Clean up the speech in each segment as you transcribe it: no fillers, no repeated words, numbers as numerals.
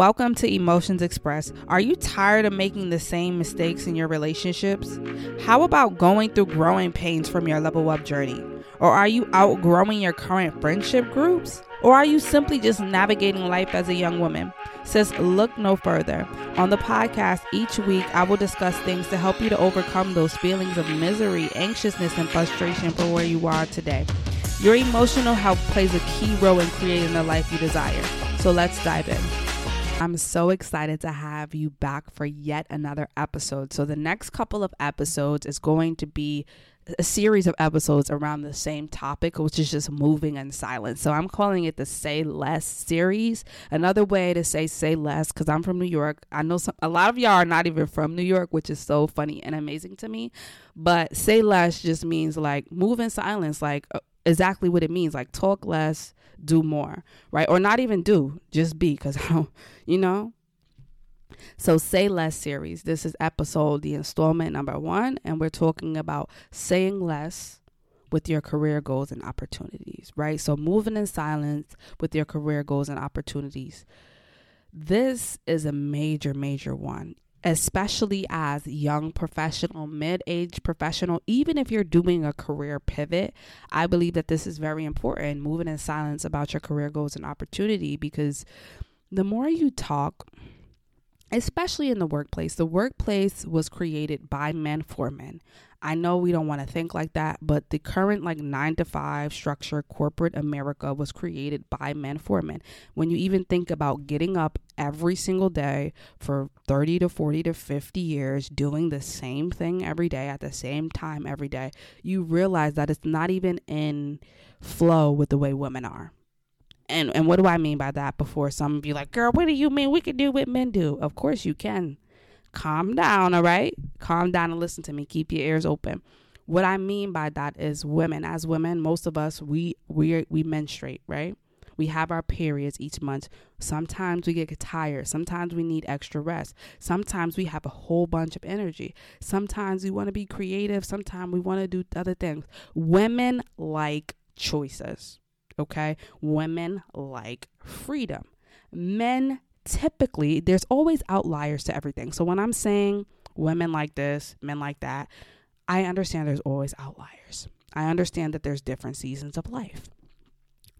Welcome to Emotions Express. Are you tired of making the same mistakes in your relationships? How about going through growing pains from your level up journey? Or are you outgrowing your current friendship groups? Or are you simply just navigating life as a young woman? Sis, look no further. On the podcast each week, I will discuss things to help you to overcome those feelings of misery, anxiousness, and frustration for where you are today. Your emotional health plays a key role in creating the life you desire. So let's dive in. I'm so excited to have you back for yet another episode. So the next couple of episodes is going to be a series of episodes around the same topic, which is just moving in silence. So I'm calling it the Say Less series. Another way to say less, because I'm from New York. I know a lot of y'all are not even from New York, which is so funny and amazing to me. But say less just means like move in silence, like exactly what it means, like talk less, do more, right? Or not even do, just be, because I don't, So Say Less series, this is episode, the installment number 1, and we're talking about saying less with your career goals and opportunities, right? So moving in silence with your career goals and opportunities. This is a major, major one, especially as young professional, mid-age professional. Even if you're doing a career pivot, I believe that this is very important, moving in silence about your career goals and opportunity, because the more you talk, especially in the workplace was created by men for men. I know we don't want to think like that, but the current 9-to-5 structure, corporate America, was created by men for men. When you even think about getting up every single day for 30 to 40 to 50 years, doing the same thing every day at the same time every day, you realize that it's not even in flow with the way women are. And what do I mean by that? Before some of you like, girl, what do you mean? We can do what men do. Of course you can. Calm down, all right? Calm down and listen to me. Keep your ears open. What I mean by that is women. As women, most of us, we menstruate, right? We have our periods each month. Sometimes we get tired. Sometimes we need extra rest. Sometimes we have a whole bunch of energy. Sometimes we want to be creative. Sometimes we want to do other things. Women like choices. Okay, women like freedom. Men typically, there's always outliers to everything. So when I'm saying women like this, men like that, I understand there's always outliers. I understand that there's different seasons of life.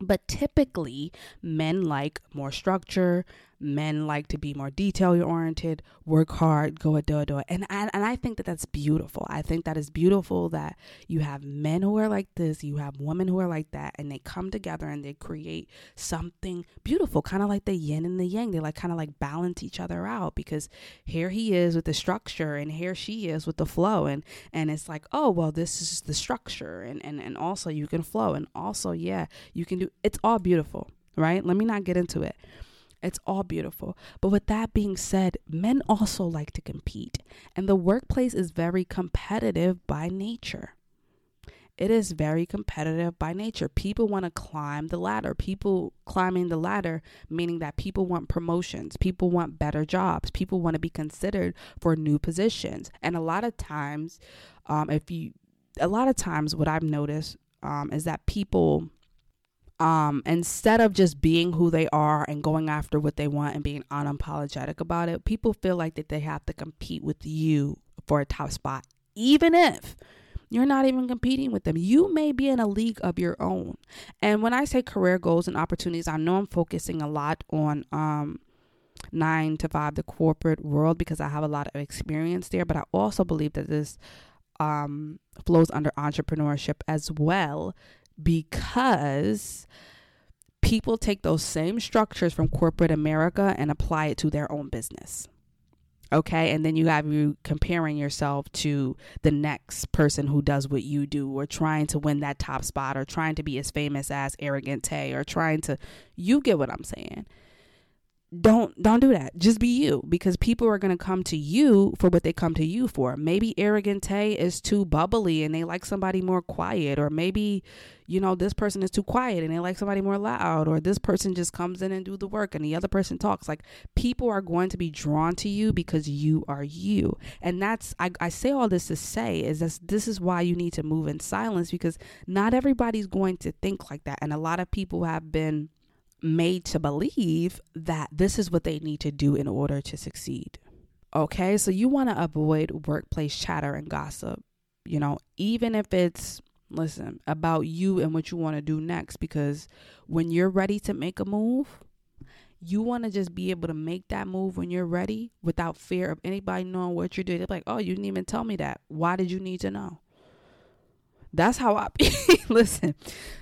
But typically, men like more structure. Men like to be more detail-oriented, work hard, go do it. And I think that that's beautiful. I think that is beautiful that you have men who are like this, you have women who are like that, and they come together and they create something beautiful, kind of like the yin and the yang. They kind of balance each other out, because here he is with the structure and here she is with the flow. And it's like, oh, well, this is the structure. And also you can flow. And also, yeah, you can do, it's all beautiful, right? Let me not get into it. It's all beautiful. But with that being said, men also like to compete. And the workplace is very competitive by nature. It is very competitive by nature. People want to climb the ladder. People climbing the ladder, meaning that people want promotions. People want better jobs. People want to be considered for new positions. And a lot of times what I've noticed is that people... instead of just being who they are and going after what they want and being unapologetic about it, people feel like that they have to compete with you for a top spot, even if you're not even competing with them. You may be in a league of your own. And when I say career goals and opportunities, I know I'm focusing a lot on 9-to-5, the corporate world, because I have a lot of experience there. But I also believe that this flows under entrepreneurship as well, because people take those same structures from corporate America and apply it to their own business. Okay, and then you have you comparing yourself to the next person who does what you do, or trying to win that top spot, or trying to be as famous as Arrogant Tay, or trying to, you get what I'm saying. Don't do that. Just be you, because people are going to come to you for what they come to you for. Maybe Arrogant Tay is too bubbly and they like somebody more quiet, or maybe, this person is too quiet and they like somebody more loud, or this person just comes in and do the work and the other person talks. Like, people are going to be drawn to you because you are you. And that's, I say all this to say is that this is why you need to move in silence, because not everybody's going to think like that. And a lot of people have been made to believe that this is what they need to do in order to succeed. Okay, so you want to avoid workplace chatter and gossip, you know, even if it's, listen, about you and what you want to do next, because when you're ready to make a move, you want to just be able to make that move when you're ready without fear of anybody knowing what you're doing. They're like, oh, you didn't even tell me that. Why did you need to know? That's how I listen.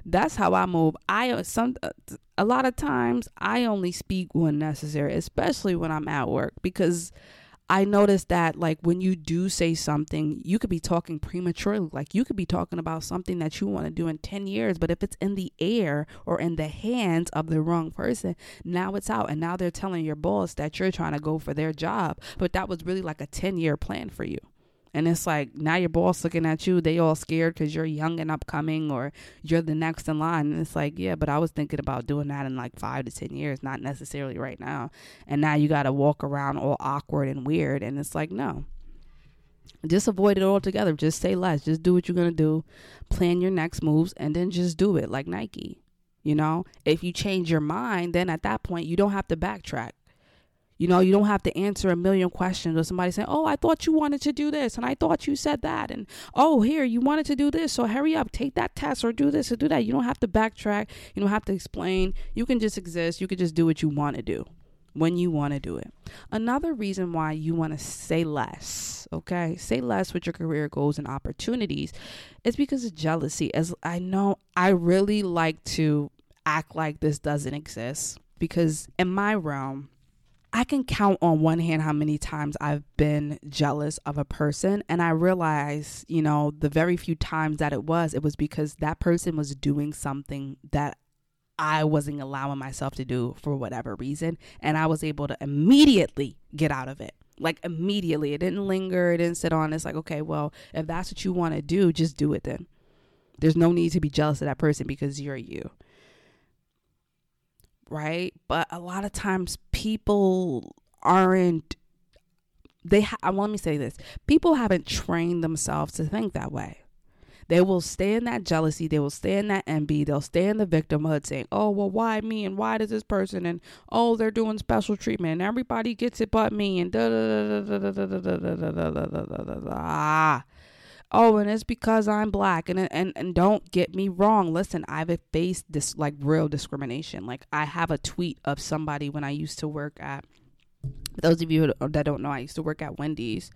That's how I move. A lot of times I only speak when necessary, especially when I'm at work, because I noticed that, like, when you do say something, you could be talking prematurely. Like, you could be talking about something that you want to do in 10 years, but if it's in the air or in the hands of the wrong person, now it's out. And now they're telling your boss that you're trying to go for their job, but that was really like a 10-year plan for you. And it's like, now your boss looking at you, they all scared because you're young and upcoming or you're the next in line. And it's like, yeah, but I was thinking about doing that in like 5 to 10 years, not necessarily right now. And now you got to walk around all awkward and weird. And it's like, no, just avoid it altogether. Just say less. Just do what you're going to do. Plan your next moves and then just do it, like Nike. You know, if you change your mind, then at that point you don't have to backtrack. You know, you don't have to answer a million questions or somebody saying, oh, I thought you wanted to do this and I thought you said that. And, oh, here, you wanted to do this. So hurry up, take that test or do this or do that. You don't have to backtrack. You don't have to explain. You can just exist. You can just do what you want to do when you want to do it. Another reason why you want to say less, okay? Say less with your career goals and opportunities is because of jealousy. As I know, I really like to act like this doesn't exist because in my realm, I can count on one hand how many times I've been jealous of a person. And I realize, you know, the very few times that it was because that person was doing something that I wasn't allowing myself to do for whatever reason. And I was able to immediately get out of it. Like immediately. It didn't linger. It didn't sit on. It's like, okay, well, if that's what you want to do, just do it then. There's no need to be jealous of that person because you're you. Right? But a lot of times people aren't, let me say this. People haven't trained themselves to think that way. They will stay in that jealousy. They will stay in that envy. They'll stay in the victimhood saying, oh, well, why me? And why does this person? And, oh, they're doing special treatment and everybody gets it but me. And oh, and it's because I'm black. And don't get me wrong. Listen, I've faced this like real discrimination. Like I have a tweet of somebody when I used to work at, for those of you that don't know, I used to work at Wendy's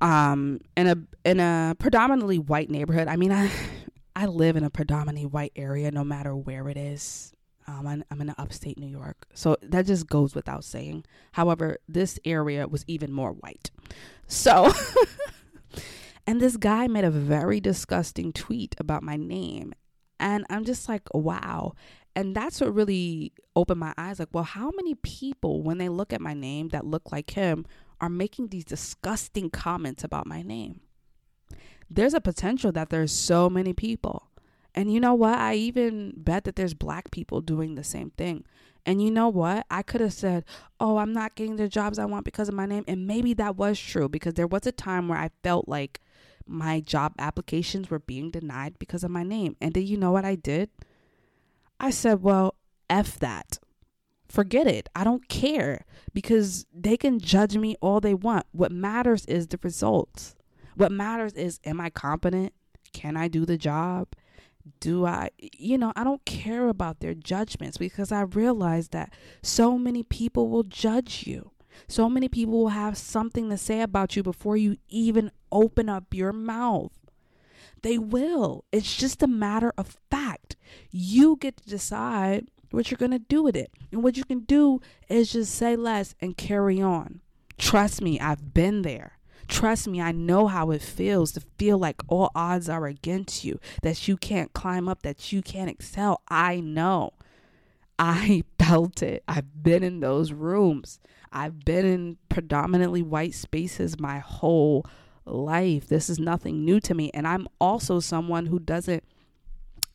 in a predominantly white neighborhood. I mean, I live in a predominantly white area no matter where it is. I'm in upstate New York. So that just goes without saying. However, this area was even more white. So... And this guy made a very disgusting tweet about my name. And I'm just like, wow. And that's what really opened my eyes. Like, well, how many people, when they look at my name that look like him, are making these disgusting comments about my name? There's a potential that there's so many people. And you know what? I even bet that there's black people doing the same thing. And you know what? I could have said, oh, I'm not getting the jobs I want because of my name. And maybe that was true because there was a time where I felt like my job applications were being denied because of my name. And then you know what I did? I said, well, F that. Forget it. I don't care because they can judge me all they want. What matters is the results. What matters is, am I competent? Can I do the job? I don't care about their judgments because I realize that so many people will judge you. So many people will have something to say about you before you even open up your mouth. They will. It's just a matter of fact. You get to decide what you're going to do with it. And what you can do is just say less and carry on. Trust me, I've been there. Trust me, I know how it feels to feel like all odds are against you, that you can't climb up, that you can't excel. I know. I felt it. I've been in those rooms. I've been in predominantly white spaces my whole life. This is nothing new to me. And I'm also someone who doesn't,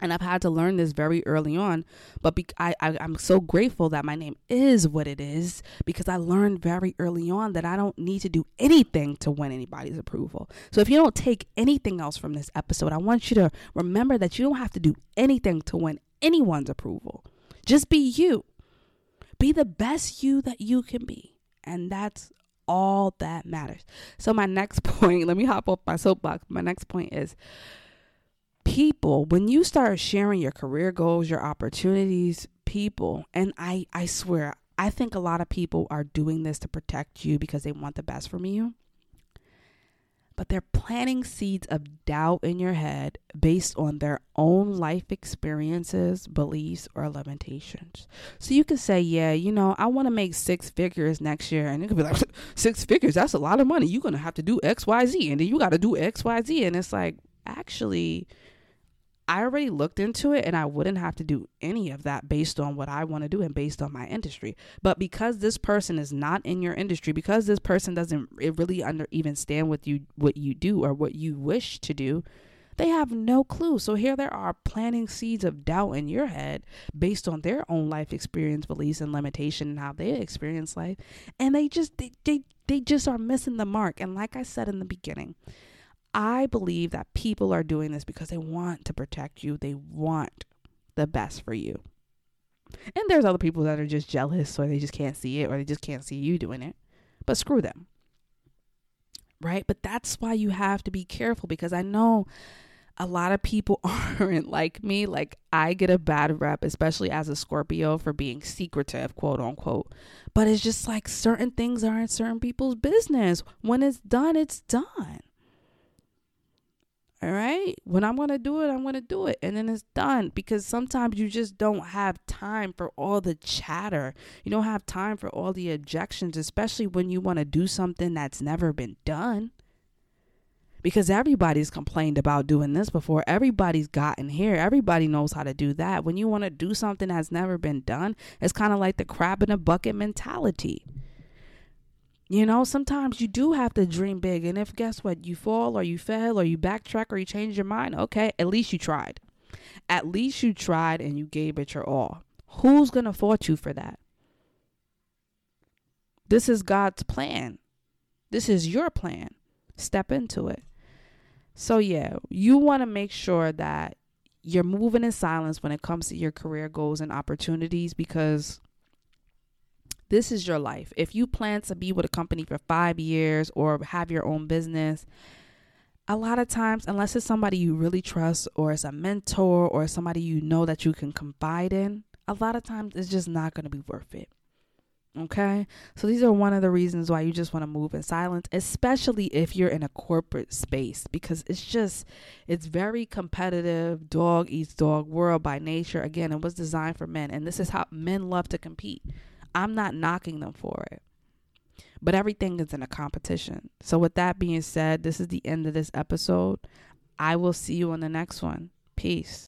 and I've had to learn this very early on, but I'm so grateful that my name is what it is because I learned very early on that I don't need to do anything to win anybody's approval. So if you don't take anything else from this episode, I want you to remember that you don't have to do anything to win anyone's approval. Just be you. Be the best you that you can be. And that's all that matters. So my next point, let me hop off my soapbox. My next point is, people, when you start sharing your career goals, your opportunities, people, and I swear, I think a lot of people are doing this to protect you because they want the best from you. But they're planting seeds of doubt in your head based on their own life experiences, beliefs, or limitations. So you can say, yeah, you know, I want to make 6 figures next year. And it could be like, 6 figures, that's a lot of money. You're going to have to do X, Y, Z. And then you got to do X, Y, Z. And it's like, actually, I already looked into it and I wouldn't have to do any of that based on what I want to do and based on my industry. But because this person is not in your industry, because this person doesn't really even stand with you, what you do or what you wish to do, they have no clue. So here there are planting seeds of doubt in your head based on their own life experience, beliefs, and limitation and how they experience life. And they just are missing the mark. And like I said in the beginning, I believe that people are doing this because they want to protect you. They want the best for you. And there's other people that are just jealous, or they just can't see it, or they just can't see you doing it. But screw them. Right? But that's why you have to be careful, because I know a lot of people aren't like me. Like, I get a bad rep, especially as a Scorpio, for being secretive, quote unquote. But it's just like certain things aren't certain people's business. When it's done, it's done. All right. When I'm going to do it, I'm going to do it. And then it's done, because sometimes you just don't have time for all the chatter. You don't have time for all the objections, especially when you want to do something that's never been done. Because everybody's complained about doing this before. Everybody's gotten here. Everybody knows how to do that. When you want to do something that's never been done, it's kind of like the crab in a bucket mentality. You know, sometimes you do have to dream big. And if, guess what, you fall or you fail or you backtrack or you change your mind, okay, at least you tried. At least you tried and you gave it your all. Who's going to fault you for that? This is God's plan. This is your plan. Step into it. So, yeah, you want to make sure that you're moving in silence when it comes to your career goals and opportunities, because this is your life. If you plan to be with a company for 5 years or have your own business, a lot of times, unless it's somebody you really trust or it's a mentor or somebody you know that you can confide in, a lot of times it's just not going to be worth it. Okay? So these are one of the reasons why you just want to move in silence, especially if you're in a corporate space, because it's very competitive, dog eats dog world by nature. Again, it was designed for men, and this is how men love to compete. I'm not knocking them for it, but everything is in a competition. So with that being said, this is the end of this episode. I will see you on the next one. Peace.